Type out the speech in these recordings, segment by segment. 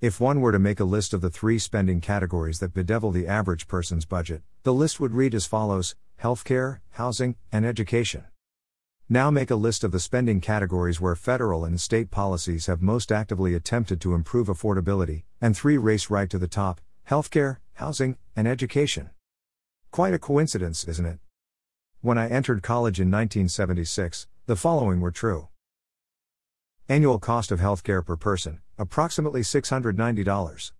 If one were to make a list of the 3 spending categories that bedevil the average person's budget, the list would read as follows: healthcare, housing, and education. Now make a list of the spending categories where federal and state policies have most actively attempted to improve affordability, and 3 race right to the top: healthcare, housing, and education. Quite a coincidence, isn't it? When I entered college in 1976, the following were true. Annual cost of healthcare per person, approximately $690.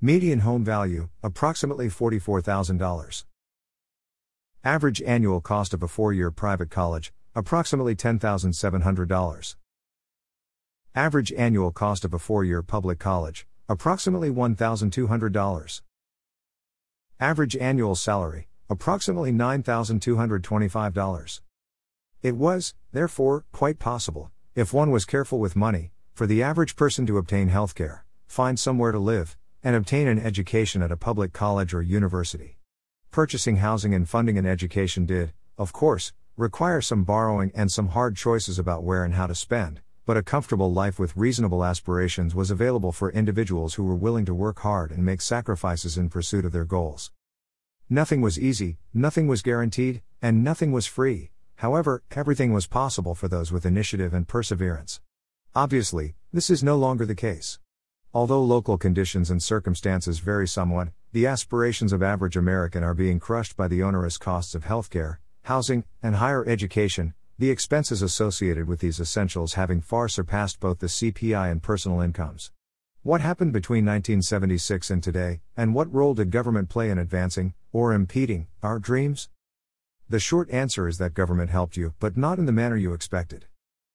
Median home value, approximately $44,000. Average annual cost of a 4-year private college, approximately $10,700. Average annual cost of a 4-year public college, approximately $1,200. Average annual salary, approximately $9,225. It was, therefore, quite possible, if one was careful with money, for the average person to obtain healthcare, find somewhere to live, and obtain an education at a public college or university. Purchasing housing and funding an education did, of course, require some borrowing and some hard choices about where and how to spend, but a comfortable life with reasonable aspirations was available for individuals who were willing to work hard and make sacrifices in pursuit of their goals. Nothing was easy, nothing was guaranteed, and nothing was free. However, everything was possible for those with initiative and perseverance. Obviously, this is no longer the case. Although local conditions and circumstances vary somewhat, the aspirations of average American are being crushed by the onerous costs of healthcare, housing, and higher education, the expenses associated with these essentials having far surpassed both the CPI and personal incomes. What happened between 1976 and today, and what role did government play in advancing, or impeding, our dreams? The short answer is that government helped you, but not in the manner you expected.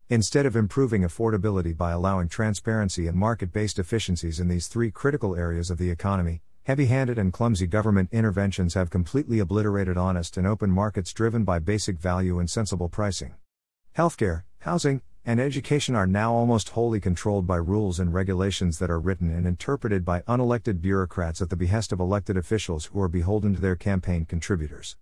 Instead of improving affordability by allowing transparency and market-based efficiencies in these 3 critical areas of the economy, heavy-handed and clumsy government interventions have completely obliterated honest and open markets driven by basic value and sensible pricing. Healthcare, housing, and education are now almost wholly controlled by rules and regulations that are written and interpreted by unelected bureaucrats at the behest of elected officials who are beholden to their campaign contributors.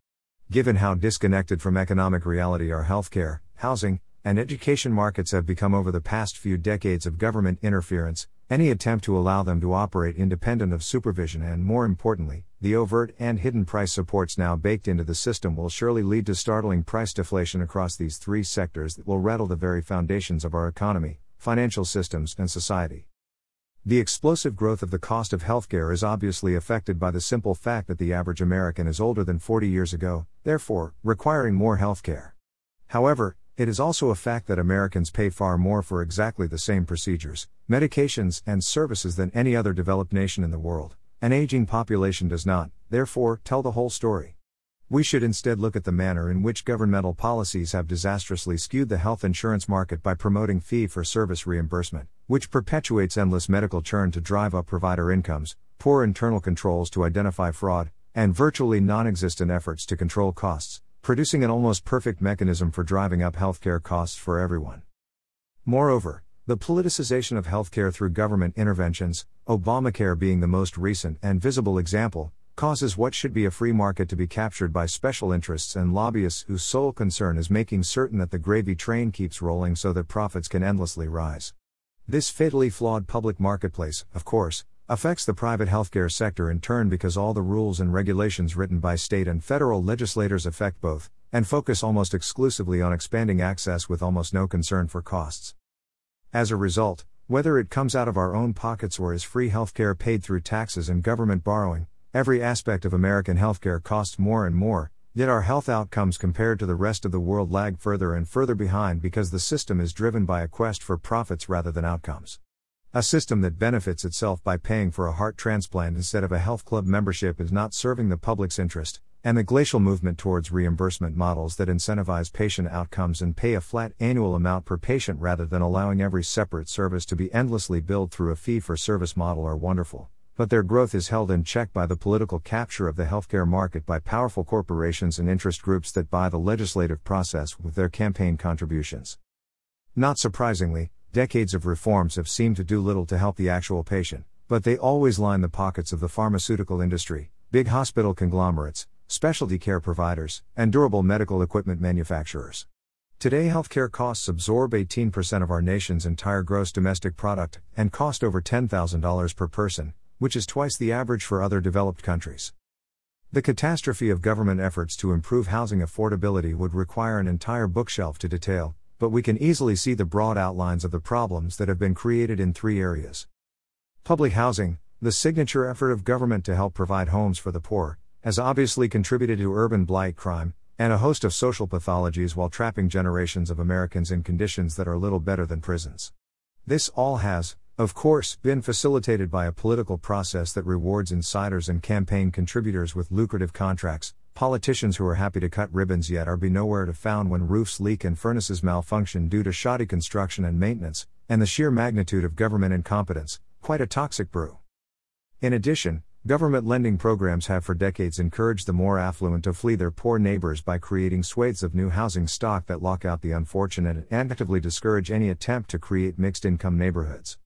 Given how disconnected from economic reality our healthcare, housing, and education markets have become over the past few decades of government interference, any attempt to allow them to operate independent of supervision and, more importantly, the overt and hidden price supports now baked into the system will surely lead to startling price deflation across these 3 sectors that will rattle the very foundations of our economy, financial systems, and society. The explosive growth of the cost of healthcare is obviously affected by the simple fact that the average American is older than 40 years ago, therefore, requiring more healthcare. However, it is also a fact that Americans pay far more for exactly the same procedures, medications, and services than any other developed nation in the world. An aging population does not, therefore, tell the whole story. We should instead look at the manner in which governmental policies have disastrously skewed the health insurance market by promoting fee-for-service reimbursement, which perpetuates endless medical churn to drive up provider incomes, poor internal controls to identify fraud, and virtually non-existent efforts to control costs, producing an almost perfect mechanism for driving up healthcare costs for everyone. Moreover, the politicization of healthcare through government interventions, Obamacare being the most recent and visible example, causes what should be a free market to be captured by special interests and lobbyists whose sole concern is making certain that the gravy train keeps rolling so that profits can endlessly rise. This fatally flawed public marketplace, of course, affects the private healthcare sector in turn because all the rules and regulations written by state and federal legislators affect both, and focus almost exclusively on expanding access with almost no concern for costs. As a result, whether it comes out of our own pockets or is free healthcare paid through taxes and government borrowing, every aspect of American healthcare costs more and more, yet our health outcomes compared to the rest of the world lag further and further behind because the system is driven by a quest for profits rather than outcomes. A system that benefits itself by paying for a heart transplant instead of a health club membership is not serving the public's interest, and the glacial movement towards reimbursement models that incentivize patient outcomes and pay a flat annual amount per patient rather than allowing every separate service to be endlessly billed through a fee-for-service model are wonderful. But their growth is held in check by the political capture of the healthcare market by powerful corporations and interest groups that buy the legislative process with their campaign contributions. Not surprisingly, decades of reforms have seemed to do little to help the actual patient, but they always line the pockets of the pharmaceutical industry, big hospital conglomerates, specialty care providers, and durable medical equipment manufacturers. Today, healthcare costs absorb 18% of our nation's entire gross domestic product and cost over $10,000 per person, which is twice the average for other developed countries. The catastrophe of government efforts to improve housing affordability would require an entire bookshelf to detail, but we can easily see the broad outlines of the problems that have been created in three areas. Public housing, the signature effort of government to help provide homes for the poor, has obviously contributed to urban blight, crime, and a host of social pathologies while trapping generations of Americans in conditions that are little better than prisons. This all has, of course, been facilitated by a political process that rewards insiders and campaign contributors with lucrative contracts, politicians who are happy to cut ribbons yet are nowhere to be found when roofs leak and furnaces malfunction due to shoddy construction and maintenance, and the sheer magnitude of government incompetence, quite a toxic brew. In addition, government lending programs have for decades encouraged the more affluent to flee their poor neighbors by creating swathes of new housing stock that lock out the unfortunate and actively discourage any attempt to create mixed-income neighborhoods.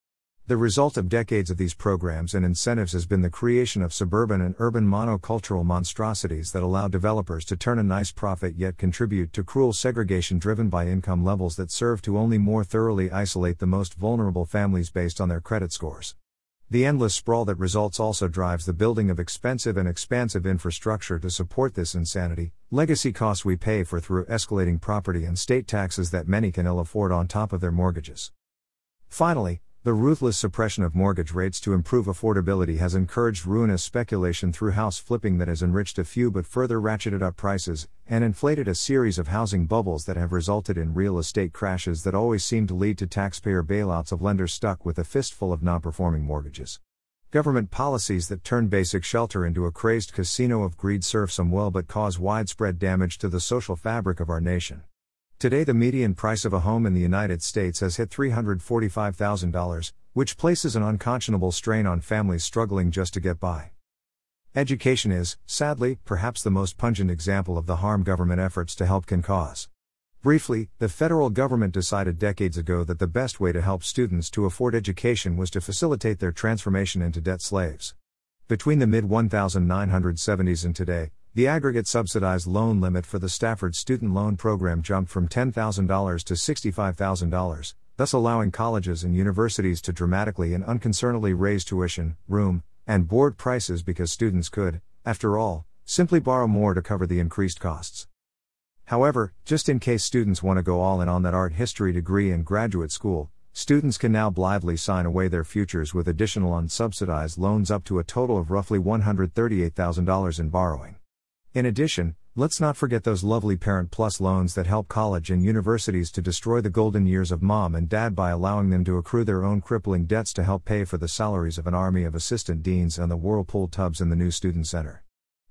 The result of decades of these programs and incentives has been the creation of suburban and urban monocultural monstrosities that allow developers to turn a nice profit yet contribute to cruel segregation driven by income levels that serve to only more thoroughly isolate the most vulnerable families based on their credit scores. The endless sprawl that results also drives the building of expensive and expansive infrastructure to support this insanity, legacy costs we pay for through escalating property and state taxes that many can ill afford on top of their mortgages. Finally, the ruthless suppression of mortgage rates to improve affordability has encouraged ruinous speculation through house flipping that has enriched a few but further ratcheted up prices, and inflated a series of housing bubbles that have resulted in real estate crashes that always seem to lead to taxpayer bailouts of lenders stuck with a fistful of non-performing mortgages. Government policies that turn basic shelter into a crazed casino of greed serve some well but cause widespread damage to the social fabric of our nation. Today, the median price of a home in the United States has hit $345,000, which places an unconscionable strain on families struggling just to get by. Education is, sadly, perhaps the most pungent example of the harm government efforts to help can cause. Briefly, the federal government decided decades ago that the best way to help students to afford education was to facilitate their transformation into debt slaves. Between the mid-1970s and today, the aggregate subsidized loan limit for the Stafford Student Loan Program jumped from $10,000 to $65,000, thus allowing colleges and universities to dramatically and unconcernedly raise tuition, room, and board prices because students could, after all, simply borrow more to cover the increased costs. However, just in case students want to go all in on that art history degree in graduate school, students can now blithely sign away their futures with additional unsubsidized loans up to a total of roughly $138,000 in borrowing. In addition, let's not forget those lovely Parent Plus loans that help college and universities to destroy the golden years of mom and dad by allowing them to accrue their own crippling debts to help pay for the salaries of an army of assistant deans and the whirlpool tubs in the new student center.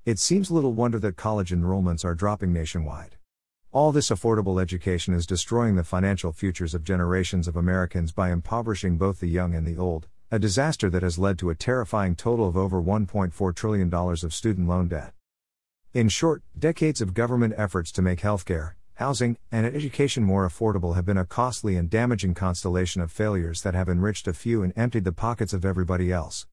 It seems little wonder that college enrollments are dropping nationwide. All this affordable education is destroying the financial futures of generations of Americans by impoverishing both the young and the old, a disaster that has led to a terrifying total of over $1.4 trillion of student loan debt. In short, decades of government efforts to make healthcare, housing, and education more affordable have been a costly and damaging constellation of failures that have enriched a few and emptied the pockets of everybody else.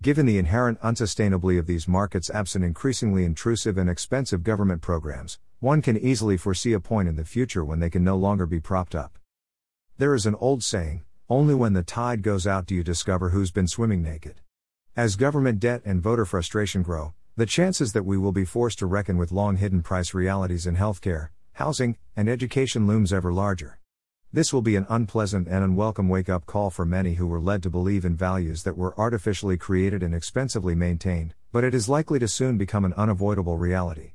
Given the inherent unsustainability of these markets absent increasingly intrusive and expensive government programs, one can easily foresee a point in the future when they can no longer be propped up. There is an old saying, only when the tide goes out do you discover who's been swimming naked. As government debt and voter frustration grow, the chances that we will be forced to reckon with long-hidden price realities in healthcare, housing, and education looms ever larger. This will be an unpleasant and unwelcome wake-up call for many who were led to believe in values that were artificially created and expensively maintained, but it is likely to soon become an unavoidable reality.